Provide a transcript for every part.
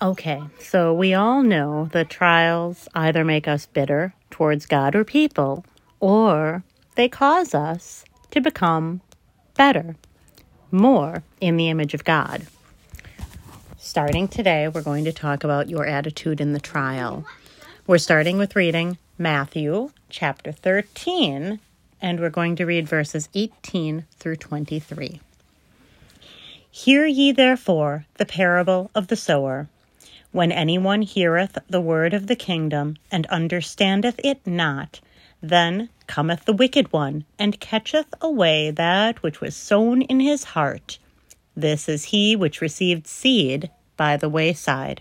Okay, so we all know that trials either make us bitter towards God or people, or they cause us to become better, more in the image of God. Starting today, we're going to talk about your attitude in the trial. We're starting with reading Matthew chapter 13, and we're going to read verses 18 through 23. Hear ye therefore the parable of the sower. When anyone heareth the word of the kingdom, and understandeth it not, then cometh the wicked one, and catcheth away that which was sown in his heart. This is he which received seed by the wayside.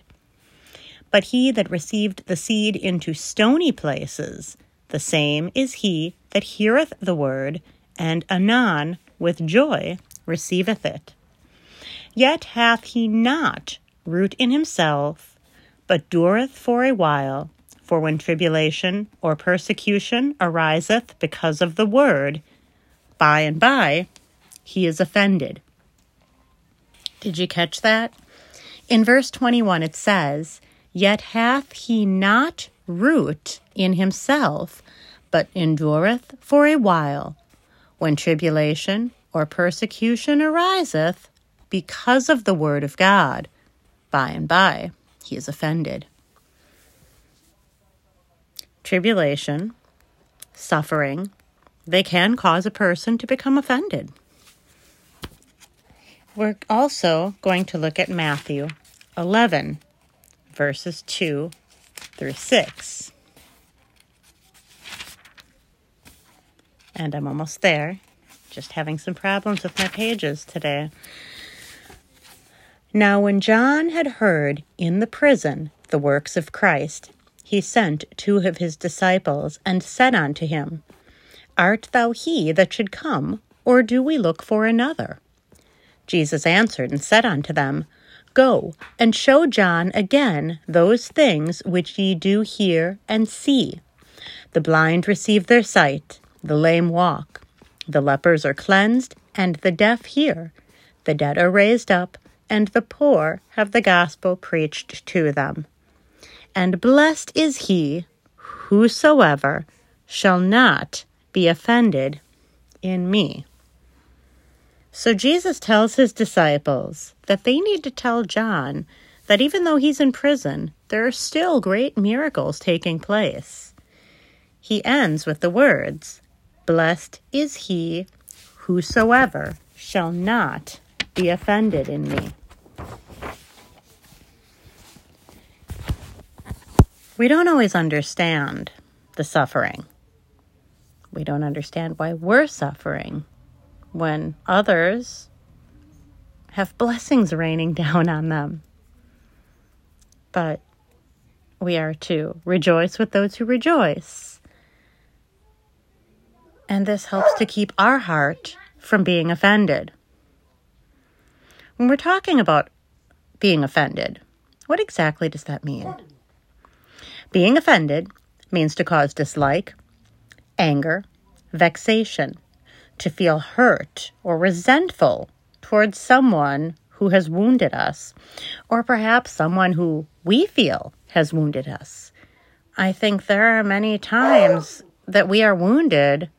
But he that received the seed into stony places, the same is he that heareth the word, and anon with joy receiveth it. Yet hath he not root in himself, but dureth for a while. For when tribulation or persecution ariseth because of the word, by and by he is offended. Did you catch that? In verse 21 it says, Yet hath he not root in himself, but endureth for a while. When tribulation or persecution ariseth because of the word of God, by and by, he is offended. Tribulation, suffering, they can cause a person to become offended. We're also going to look at Matthew 11, verses 2 through 6. And I'm almost there. Just having some problems with my pages today. Now when John had heard in the prison the works of Christ, he sent two of his disciples, and said unto him, Art thou he that should come, or do we look for another? Jesus answered and said unto them, Go, and show John again those things which ye do hear and see. The blind receive their sight, the lame walk, the lepers are cleansed, and the deaf hear, the dead are raised up, and the poor have the gospel preached to them. And blessed is he, whosoever shall not be offended in me. So Jesus tells his disciples that they need to tell John that even though he's in prison, there are still great miracles taking place. He ends with the words, Blessed is he, whosoever shall not be offended in me. We don't always understand the suffering. We don't understand why we're suffering when others have blessings raining down on them. But we are to rejoice with those who rejoice. And this helps to keep our heart from being offended. When we're talking about being offended, what exactly does that mean? Being offended means to cause dislike, anger, vexation, to feel hurt or resentful towards someone who has wounded us, or perhaps someone who we feel has wounded us. I think there are many times that we are wounded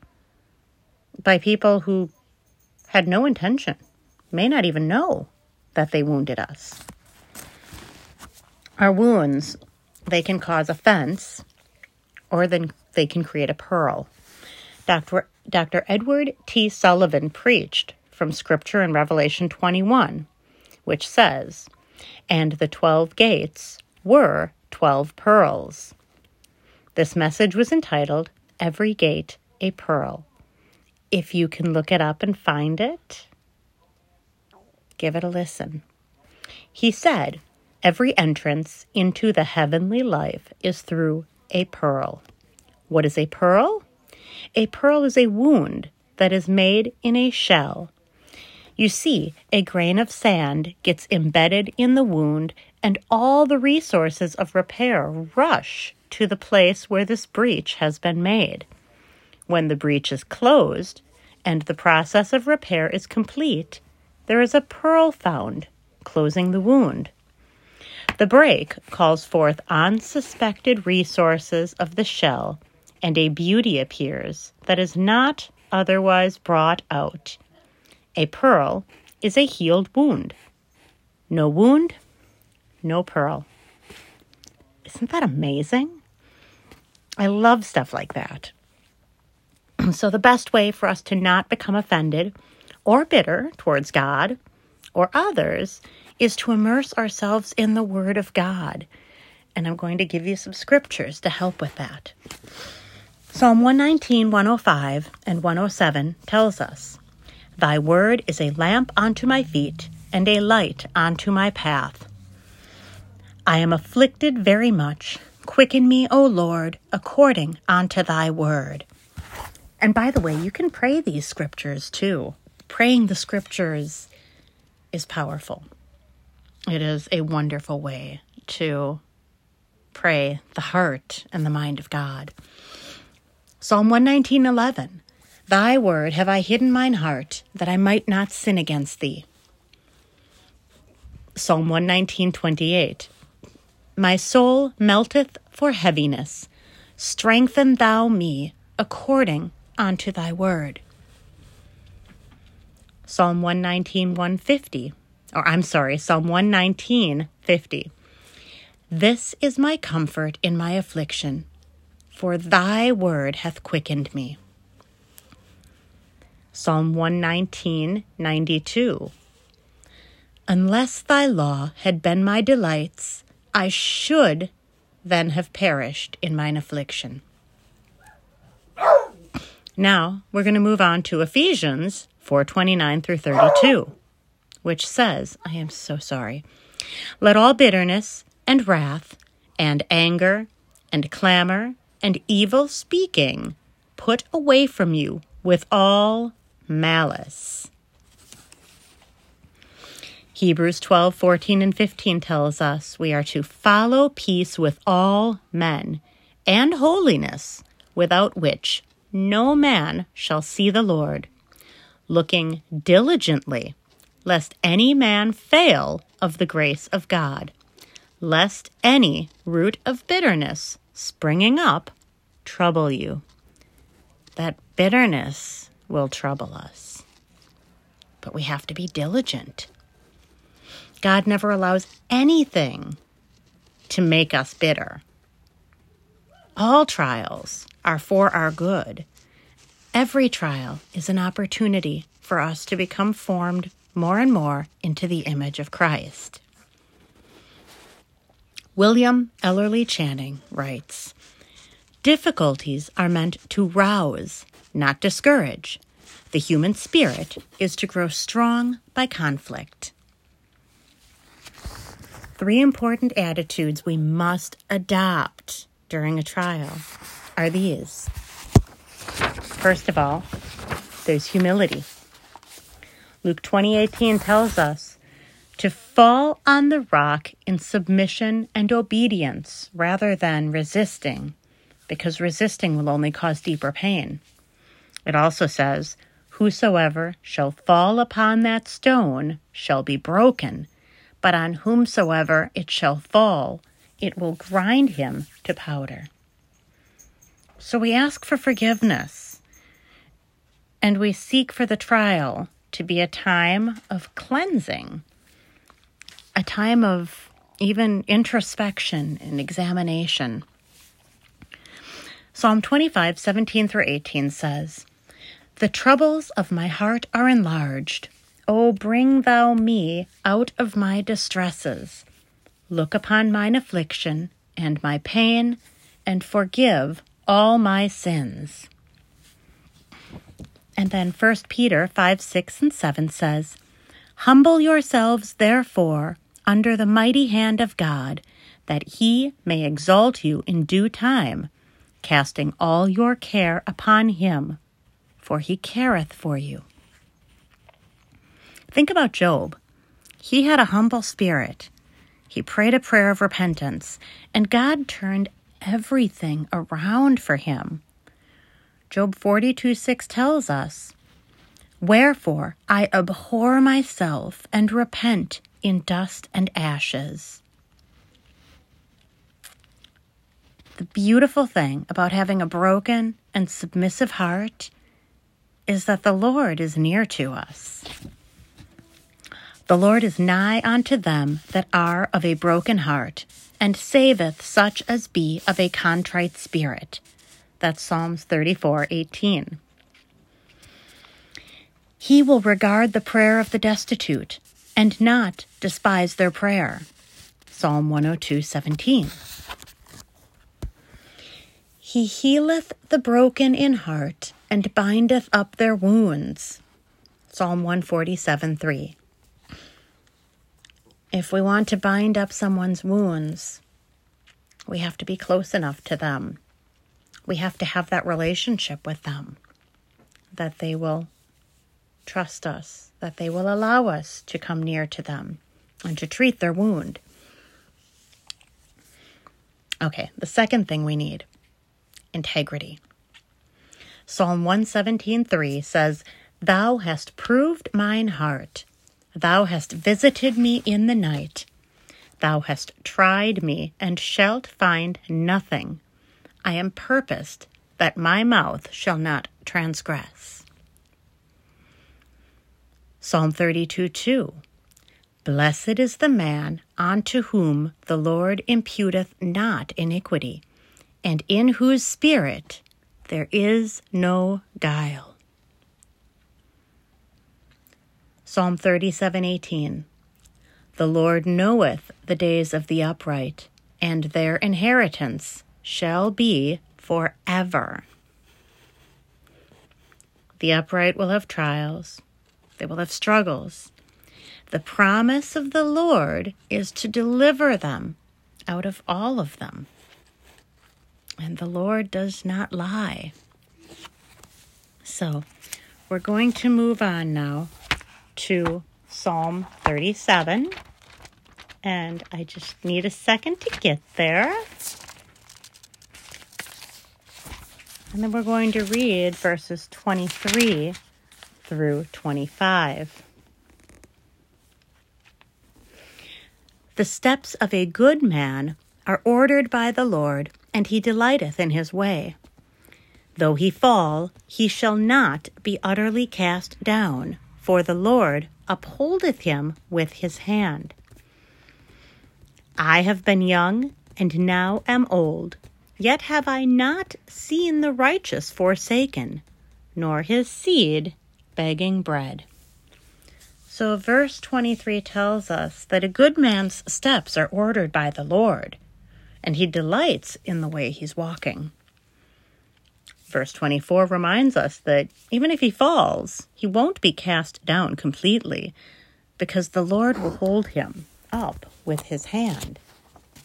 by people who had no intention. May not even know that they wounded us. Our wounds, they can cause offense, or then they can create a pearl. Dr. Edward T. Sullivan preached from Scripture in Revelation 21, which says, And the 12 gates were 12 pearls. This message was entitled, Every Gate a Pearl. If you can look it up and find it, give it a listen. He said, Every entrance into the heavenly life is through a pearl. What is a pearl? A pearl is a wound that is made in a shell. You see, a grain of sand gets embedded in the wound, and all the resources of repair rush to the place where this breach has been made. When the breach is closed and the process of repair is complete, there is a pearl found, closing the wound. The break calls forth unsuspected resources of the shell, and a beauty appears that is not otherwise brought out. A pearl is a healed wound. No wound, no pearl. Isn't that amazing? I love stuff like that. So the best way for us to not become offended or bitter towards God or others is to immerse ourselves in the Word of God. And I'm going to give you some scriptures to help with that. Psalm 119, 105, and 107 tells us, "Thy word is a lamp unto my feet and a light unto my path. I am afflicted very much. Quicken me, O Lord, according unto thy word." And by the way, you can pray these scriptures too. Praying the scriptures is powerful. It is a wonderful way to pray the heart and the mind of God. Psalm 119:11, "Thy word have I hidden mine heart, that I might not sin against thee." Psalm 119:28, "My soul melteth for heaviness. Strengthen thou me according unto thy word." Psalm 119:150, Psalm 119:50. "This is my comfort in my affliction, for thy word hath quickened me." Psalm 119:92. "Unless thy law had been my delights, I should then have perished in mine affliction." Now we're going to move on to Ephesians 4:29 through 32, which says, I am so sorry, "Let all bitterness and wrath and anger and clamor and evil speaking put away from you with all malice." Hebrews 12:14 and 15 tells us we are to follow peace with all men and holiness, without which no man shall see the Lord, looking diligently, lest any man fail of the grace of God, lest any root of bitterness springing up trouble you. That bitterness will trouble us, but we have to be diligent. God never allows anything to make us bitter. All trials are for our good. Every trial is an opportunity for us to become formed more and more into the image of Christ. William Ellery Channing writes, "Difficulties are meant to rouse, not discourage. The human spirit is to grow strong by conflict." Three important attitudes we must adopt during a trial are these. First of all, there's humility. Luke 20:18 tells us to fall on the rock in submission and obedience rather than resisting, because resisting will only cause deeper pain. It also says, "Whosoever shall fall upon that stone shall be broken, but on whomsoever it shall fall, it will grind him to powder." So we ask for forgiveness, and we seek for the trial to be a time of cleansing, a time of even introspection and examination. Psalm 25:17 through 18 says, "The troubles of my heart are enlarged. O bring thou me out of my distresses. Look upon mine affliction and my pain, and forgive all my sins." And then 1 Peter 5, 6, and 7 says, "Humble yourselves, therefore, under the mighty hand of God, that he may exalt you in due time, casting all your care upon him, for he careth for you." Think about Job. He had a humble spirit. He prayed a prayer of repentance, and God turned everything around for him. Job 42:6 tells us, "Wherefore I abhor myself and repent in dust and ashes." The beautiful thing about having a broken and submissive heart is that the Lord is near to us. The Lord is nigh unto them that are of a broken heart, and saveth such as be of a contrite spirit. That's Psalms 34:18. He will regard the prayer of the destitute, and not despise their prayer. Psalm 102:17. He healeth the broken in heart, and bindeth up their wounds. Psalm 147:3. If we want to bind up someone's wounds, we have to be close enough to them. We have to have that relationship with them, that they will trust us, that they will allow us to come near to them and to treat their wound. Okay, the second thing we need, integrity. Psalm 117:3 says, "Thou hast proved mine heart. Thou hast visited me in the night. Thou hast tried me, and shalt find nothing. I am purposed that my mouth shall not transgress." Psalm 32:2, "Blessed is the man unto whom the Lord imputeth not iniquity, and in whose spirit there is no guile." Psalm 37:18, "The Lord knoweth the days of the upright, and their inheritance shall be forever." The upright will have trials. They will have struggles. The promise of the Lord is to deliver them out of all of them. And the Lord does not lie. So we're going to move on now to Psalm 37. And I just need a second to get there. And then we're going to read verses 23 through 25. "The steps of a good man are ordered by the Lord, and he delighteth in his way. Though he fall, he shall not be utterly cast down, for the Lord upholdeth him with his hand. I have been young, and now am old, yet have I not seen the righteous forsaken, nor his seed begging bread." So verse 23 tells us that a good man's steps are ordered by the Lord, and he delights in the way he's walking. Verse 24 reminds us that even if he falls, he won't be cast down completely, because the Lord will hold him up with his hand.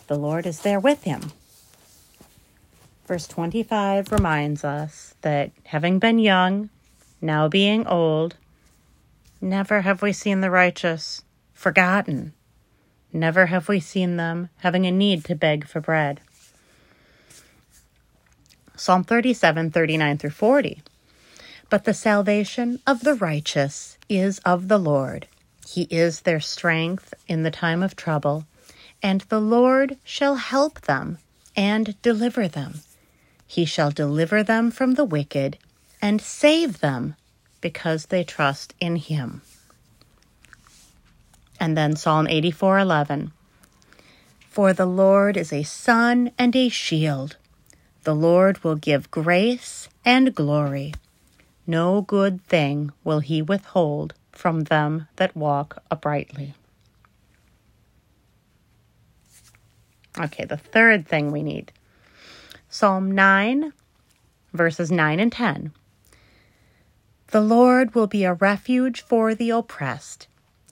The Lord is there with him. Verse 25 reminds us that having been young, now being old, never have we seen the righteous forgotten. Never have we seen them having a need to beg for bread. Psalm 37:39-40. "But the salvation of the righteous is of the Lord. He is their strength in the time of trouble, and the Lord shall help them and deliver them. He shall deliver them from the wicked, and save them, because they trust in him." And then Psalm 84:11, "For the Lord is a sun and a shield. The Lord will give grace and glory. No good thing will he withhold from them that walk uprightly." Okay, the third thing we need. Psalm 9, verses 9 and 10. "The Lord will be a refuge for the oppressed,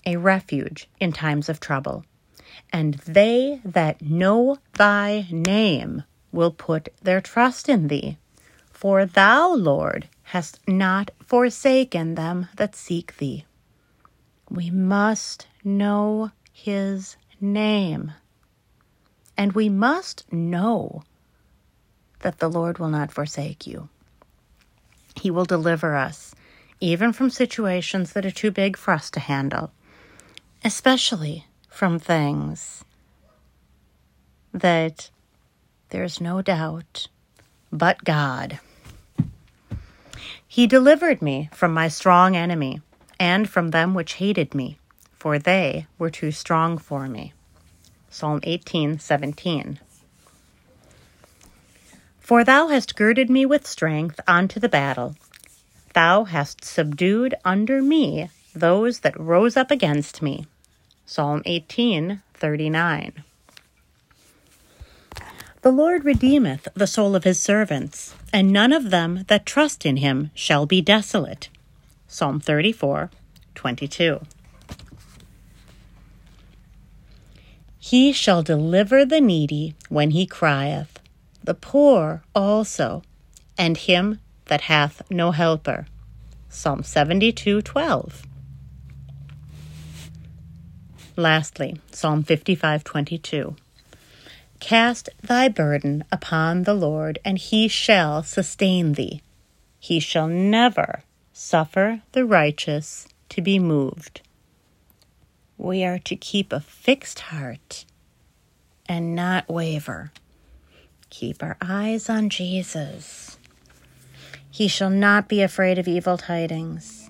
a refuge in times of trouble. And they that know thy name will put their trust in thee. For thou, Lord, hast not forsaken them that seek thee." We must know his name. And we must know that the Lord will not forsake you. He will deliver us, even from situations that are too big for us to handle, especially from things that there's no doubt, but God. He delivered me from my strong enemy and from them which hated me, for they were too strong for me. Psalm 18:17. For thou hast girded me with strength unto the battle. Thou hast subdued under me those that rose up against me. Psalm 18:39. The Lord redeemeth the soul of his servants, and none of them that trust in him shall be desolate. Psalm 34:22. He shall deliver the needy when he crieth, the poor also, and him that hath no helper. Psalm 72:12. Lastly, Psalm 55:22. Cast thy burden upon the Lord, and he shall sustain thee. He shall never suffer the righteous to be moved. We are to keep a fixed heart and not waver. Keep our eyes on Jesus. He shall not be afraid of evil tidings.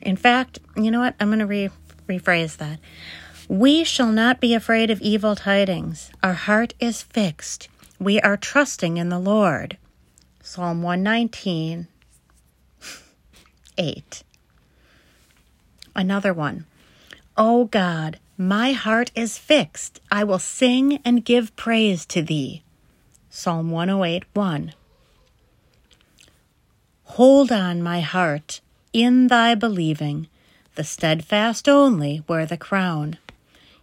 In fact, you know what? I'm going to rephrase that. We shall not be afraid of evil tidings. Our heart is fixed. We are trusting in the Lord. Psalm 119:8. Another one. O God, my heart is fixed. I will sing and give praise to thee. Psalm 108:1. Hold on, my heart, in thy believing, the steadfast only wear the crown.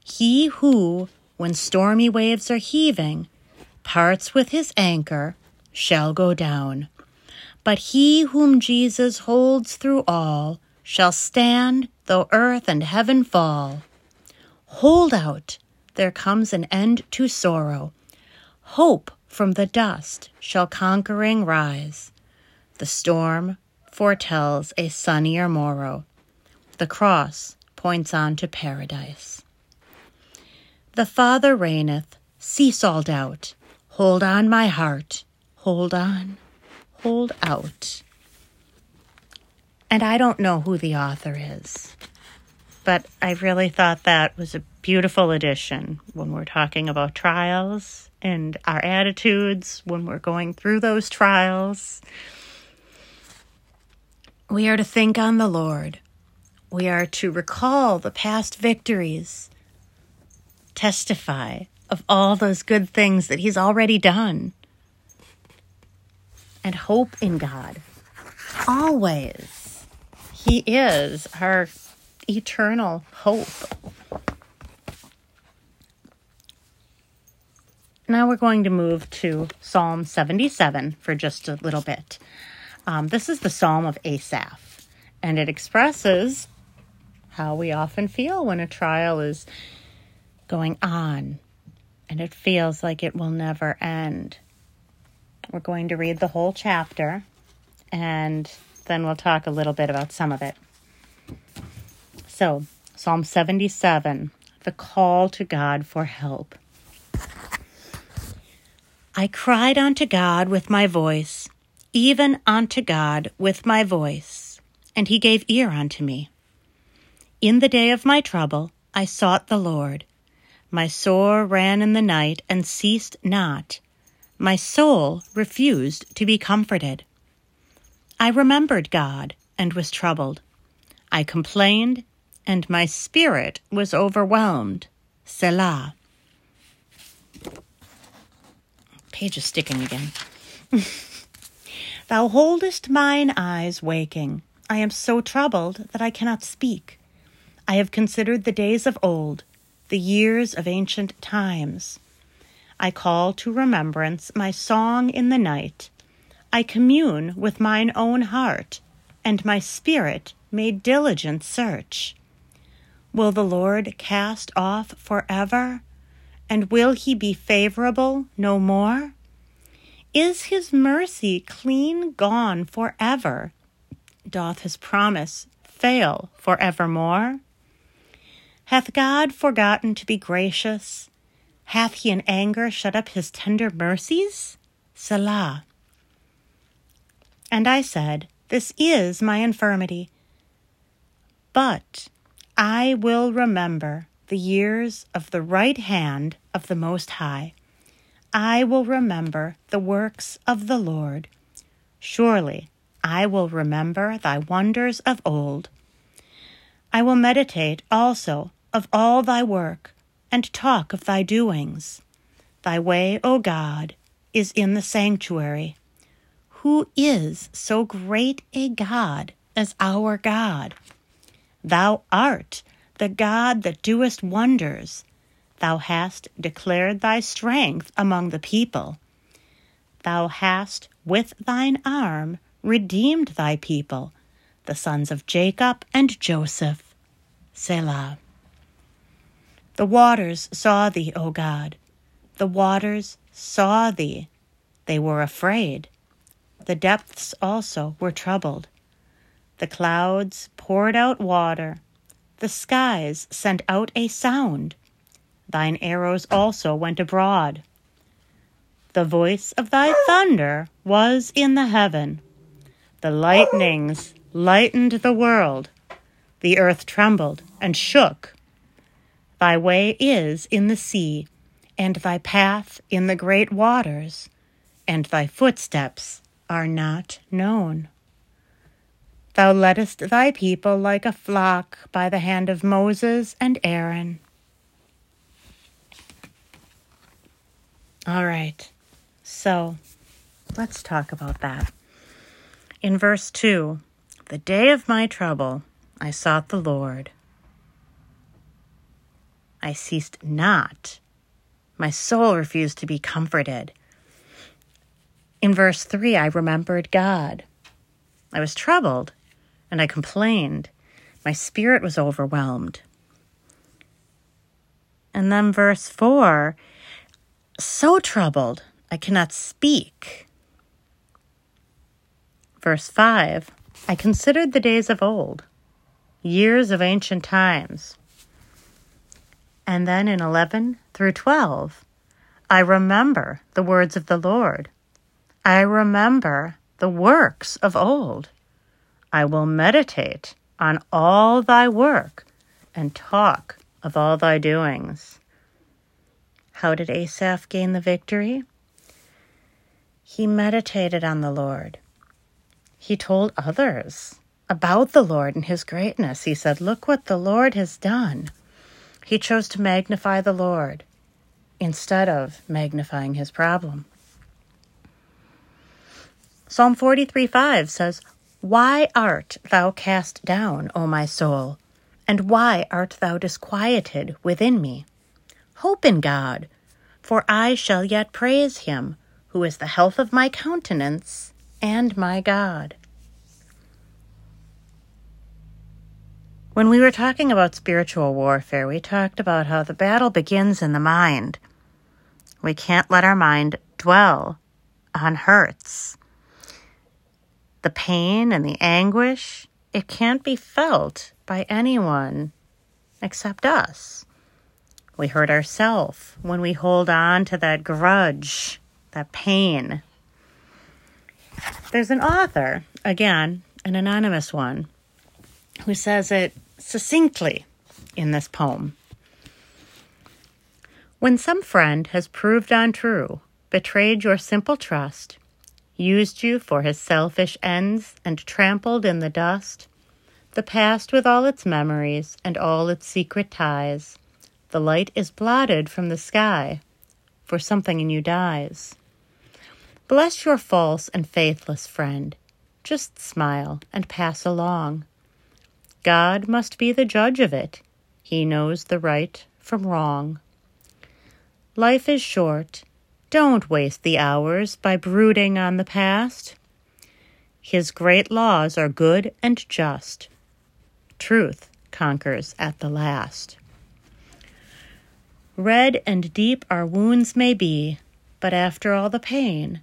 He who, when stormy waves are heaving, parts with his anchor, shall go down. But he whom Jesus holds through all shall stand though earth and heaven fall. Hold out, there comes an end to sorrow. Hope from the dust shall conquering rise. The storm foretells a sunnier morrow. The cross points on to paradise. The Father reigneth, cease all doubt. Hold on, my heart, hold on, hold out. And I don't know who the author is, but I really thought that was a beautiful addition when we're talking about trials and our attitudes when we're going through those trials. We are to think on the Lord. We are to recall the past victories. Testify of all those good things that he's already done, and hope in God always. He is our eternal hope. Now we're going to move to Psalm 77 for just a little bit. This is the Psalm of Asaph, and it expresses how we often feel when a trial is going on and it feels like it will never end. We're going to read the whole chapter, and then we'll talk a little bit about some of it. So, Psalm 77, the call to God for help. I cried unto God with my voice, even unto God with my voice, and he gave ear unto me. In the day of my trouble I sought the Lord. My sore ran in the night and ceased not. My soul refused to be comforted. I remembered God and was troubled. I complained, and my spirit was overwhelmed. Selah. Page is sticking again. Thou holdest mine eyes waking. I am so troubled that I cannot speak. I have considered the days of old, the years of ancient times. I call to remembrance my song in the night. I commune with mine own heart, and my spirit made diligent search. Will the Lord cast off forever, and will he be favorable no more? Is his mercy clean gone forever? Doth his promise fail forevermore? Hath God forgotten to be gracious? Hath he in anger shut up his tender mercies? Selah. And I said, This is my infirmity. But I will remember the years of the right hand of the Most High. I will remember the works of the Lord. Surely I will remember thy wonders of old. I will meditate also of all thy work, and talk of thy doings. Thy way, O God, is in the sanctuary. Who is so great a God as our God? Thou art the God that doest wonders. Thou hast declared thy strength among the people. Thou hast with thine arm redeemed thy people, the sons of Jacob and Joseph. Selah. The waters saw thee, O God. The waters saw thee. They were afraid. The depths also were troubled. The clouds poured out water. The skies sent out a sound. Thine arrows also went abroad. The voice of thy thunder was in the heaven. The lightnings lightened the world. The earth trembled and shook. Thy way is in the sea, and thy path in the great waters, and thy footsteps are not known. Thou leddest thy people like a flock by the hand of Moses and Aaron. All right, so let's talk about that. In verse 2, the day of my trouble, I sought the Lord. I ceased not. My soul refused to be comforted. In verse 3, I remembered God. I was troubled, and I complained. My spirit was overwhelmed. And then verse 4, so troubled, I cannot speak. Verse 5, I considered the days of old, years of ancient times. And then in 11 through 12, I remember the words of the Lord. I remember the works of old. I will meditate on all thy work and talk of all thy doings. How did Asaph gain the victory? He meditated on the Lord. He told others about the Lord and his greatness. He said, look what the Lord has done. He chose to magnify the Lord instead of magnifying his problem. Psalm 43:5 says, Why art thou cast down, O my soul? And why art thou disquieted within me? Hope in God, for I shall yet praise him, who is the health of my countenance and my God. When we were talking about spiritual warfare, we talked about how the battle begins in the mind. We can't let our mind dwell on hurts. The pain and the anguish, it can't be felt by anyone except us. We hurt ourselves when we hold on to that grudge, that pain. There's an author, again, an anonymous one, who says it succinctly in this poem. When some friend has proved untrue, betrayed your simple trust, used you for his selfish ends, and trampled in the dust, the past with all its memories and all its secret ties, the light is blotted from the sky, for something in you dies. Bless your false and faithless friend. Just smile and pass along. God must be the judge of it. He knows the right from wrong. Life is short. Don't waste the hours by brooding on the past. His great laws are good and just. Truth conquers at the last. Red and deep our wounds may be, but after all the pain,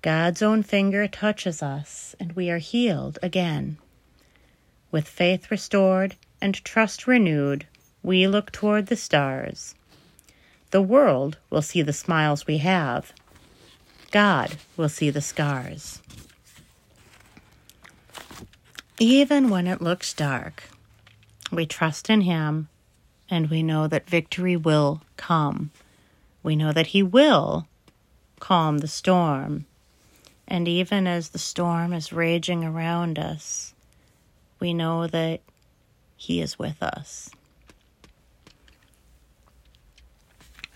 God's own finger touches us, and we are healed again. With faith restored and trust renewed, we look toward the stars. The world will see the smiles we have. God will see the scars. Even when it looks dark, we trust in Him, and we know that victory will come. We know that He will calm the storm. And even as the storm is raging around us, we know that He is with us.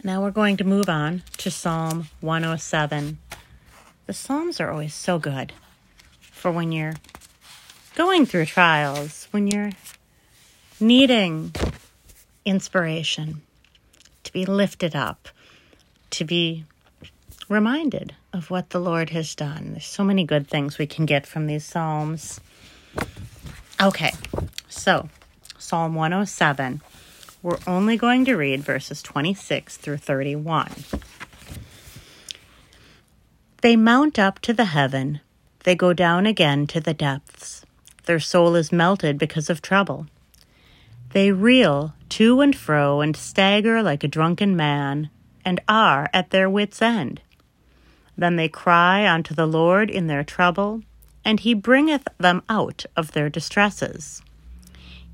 Now we're going to move on to Psalm 107. The Psalms are always so good for when you're going through trials, when you're needing inspiration, to be lifted up, to be reminded of what the Lord has done. There's so many good things we can get from these Psalms. Okay, so Psalm 107. We're only going to read verses 26 through 31. They mount up to the heaven. They go down again to the depths. Their soul is melted because of trouble. They reel to and fro and stagger like a drunken man and are at their wits' end. Then they cry unto the Lord in their trouble, and He bringeth them out of their distresses.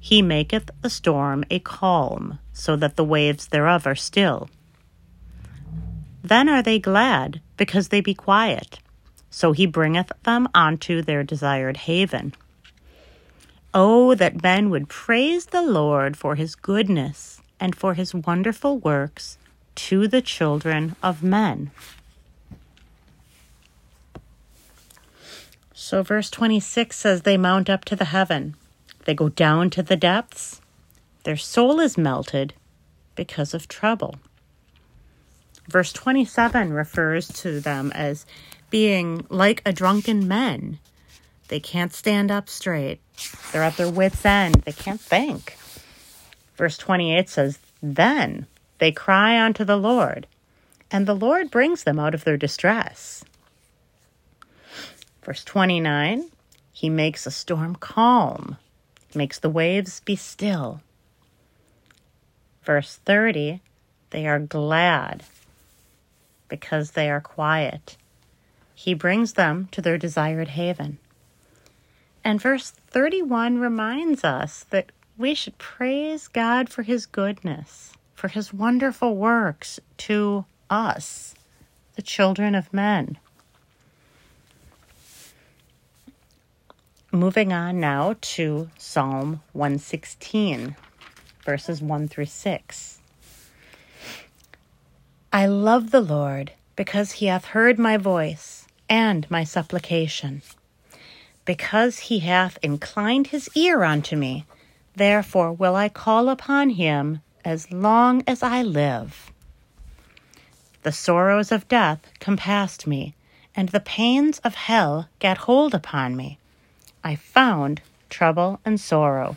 He maketh the storm a calm, so that the waves thereof are still. Then are they glad, because they be quiet. So He bringeth them unto their desired haven. Oh, that men would praise the Lord for His goodness and for His wonderful works to the children of men. So verse 26 says, they mount up to the heaven. They go down to the depths. Their soul is melted because of trouble. Verse 27 refers to them as being like a drunken man. They can't stand up straight. They're at their wits' end. They can't think. Verse 28 says, then they cry unto the Lord, and the Lord brings them out of their distress. Verse 29, He makes a storm calm, makes the waves be still. Verse 30, they are glad because they are quiet. He brings them to their desired haven. And verse 31 reminds us that we should praise God for His goodness, for His wonderful works to us, the children of men. Moving on now to Psalm 116, verses 1 through 6. I love the Lord because He hath heard my voice and my supplication. Because He hath inclined His ear unto me, therefore will I call upon Him as long as I live. The sorrows of death compassed me, and the pains of hell gat hold upon me. I found trouble and sorrow.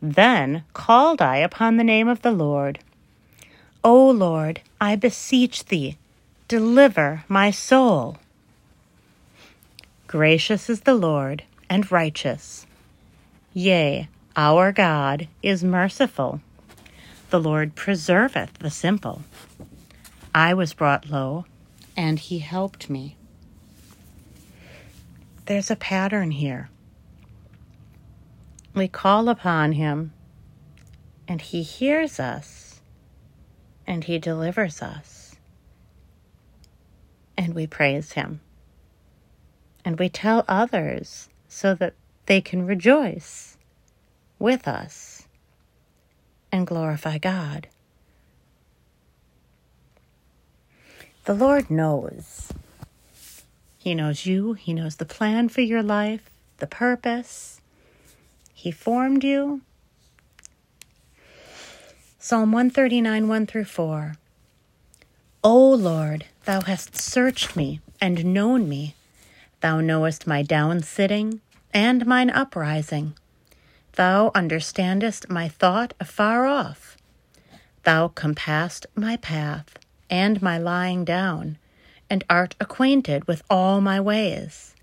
Then called I upon the name of the Lord. O Lord, I beseech Thee, deliver my soul. Gracious is the Lord, and righteous. Yea, our God is merciful. The Lord preserveth the simple. I was brought low, and He helped me. There's a pattern here. We call upon Him, and He hears us, and He delivers us, and we praise Him, and we tell others so that they can rejoice with us and glorify God. The Lord knows. He knows you. He knows the plan for your life, the purpose. He formed you. Psalm 139, 1 through 4. O Lord, Thou hast searched me and known me. Thou knowest my down sitting and mine uprising. Thou understandest my thought afar off. Thou compassest my path and my lying down, and art acquainted with all my ways.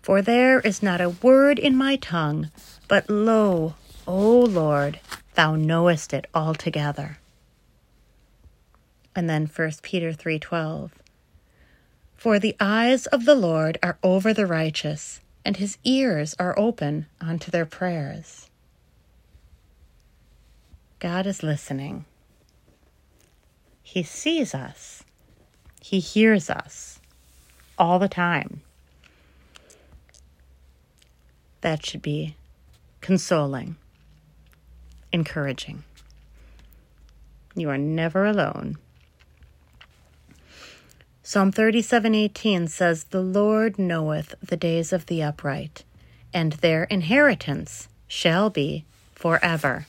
For there is not a word in my tongue, but lo, O Lord, Thou knowest it altogether. and then 1 Peter 3:12. For the eyes of the Lord are over the righteous, and his ears are open unto their prayers. God is listening. He sees us. He hears us all the time. That should be consoling, encouraging. You are never alone. Psalm 37:18 says, "The Lord knoweth the days of the upright, and their inheritance shall be forever."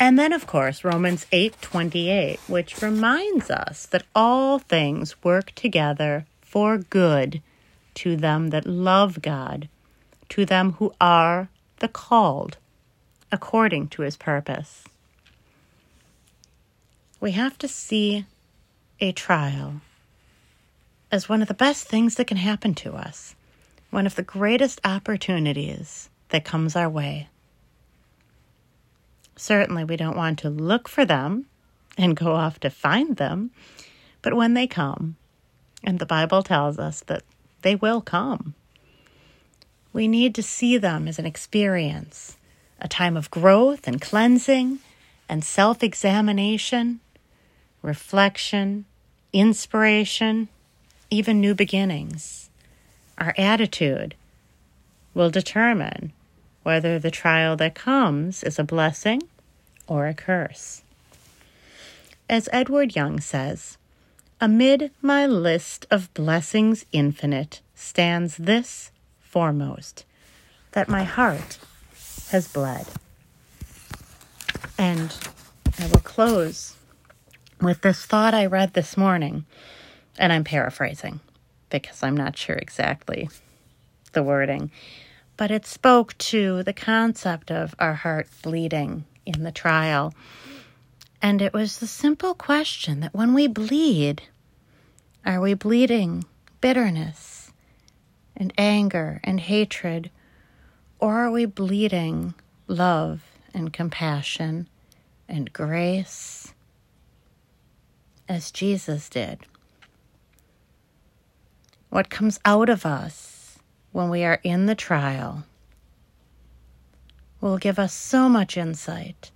And then, of course, Romans 8:28, which reminds us that all things work together for good to them that love God, to them who are the called, according to his purpose. We have to see a trial as one of the best things that can happen to us, one of the greatest opportunities that comes our way. Certainly, we don't want to look for them and go off to find them, but when they come, and the Bible tells us that they will come, we need to see them as an experience, a time of growth and cleansing and self-examination, reflection, inspiration, even new beginnings. Our attitude will determine whether the trial that comes is a blessing or a curse. As Edward Young says, "Amid my list of blessings infinite stands this foremost, that my heart has bled." And I will close with this thought I read this morning, and I'm paraphrasing because I'm not sure exactly the wording, but it spoke to the concept of our heart bleeding in the trial. And it was the simple question that when we bleed, are we bleeding bitterness and anger and hatred, or are we bleeding love and compassion and grace as Jesus did? What comes out of us when we are in the trial will give us so much insight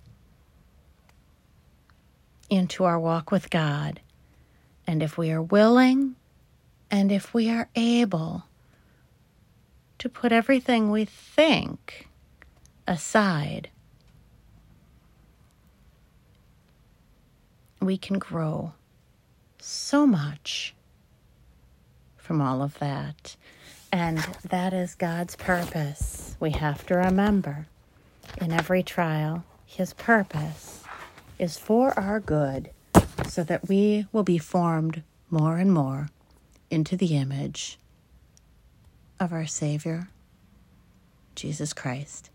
into our walk with God. And if we are willing and if we are able to put everything we think aside, we can grow so much from all of that. And that is God's purpose. We have to remember, in every trial, his purpose is for our good, so that we will be formed more and more into the image of our Savior, Jesus Christ.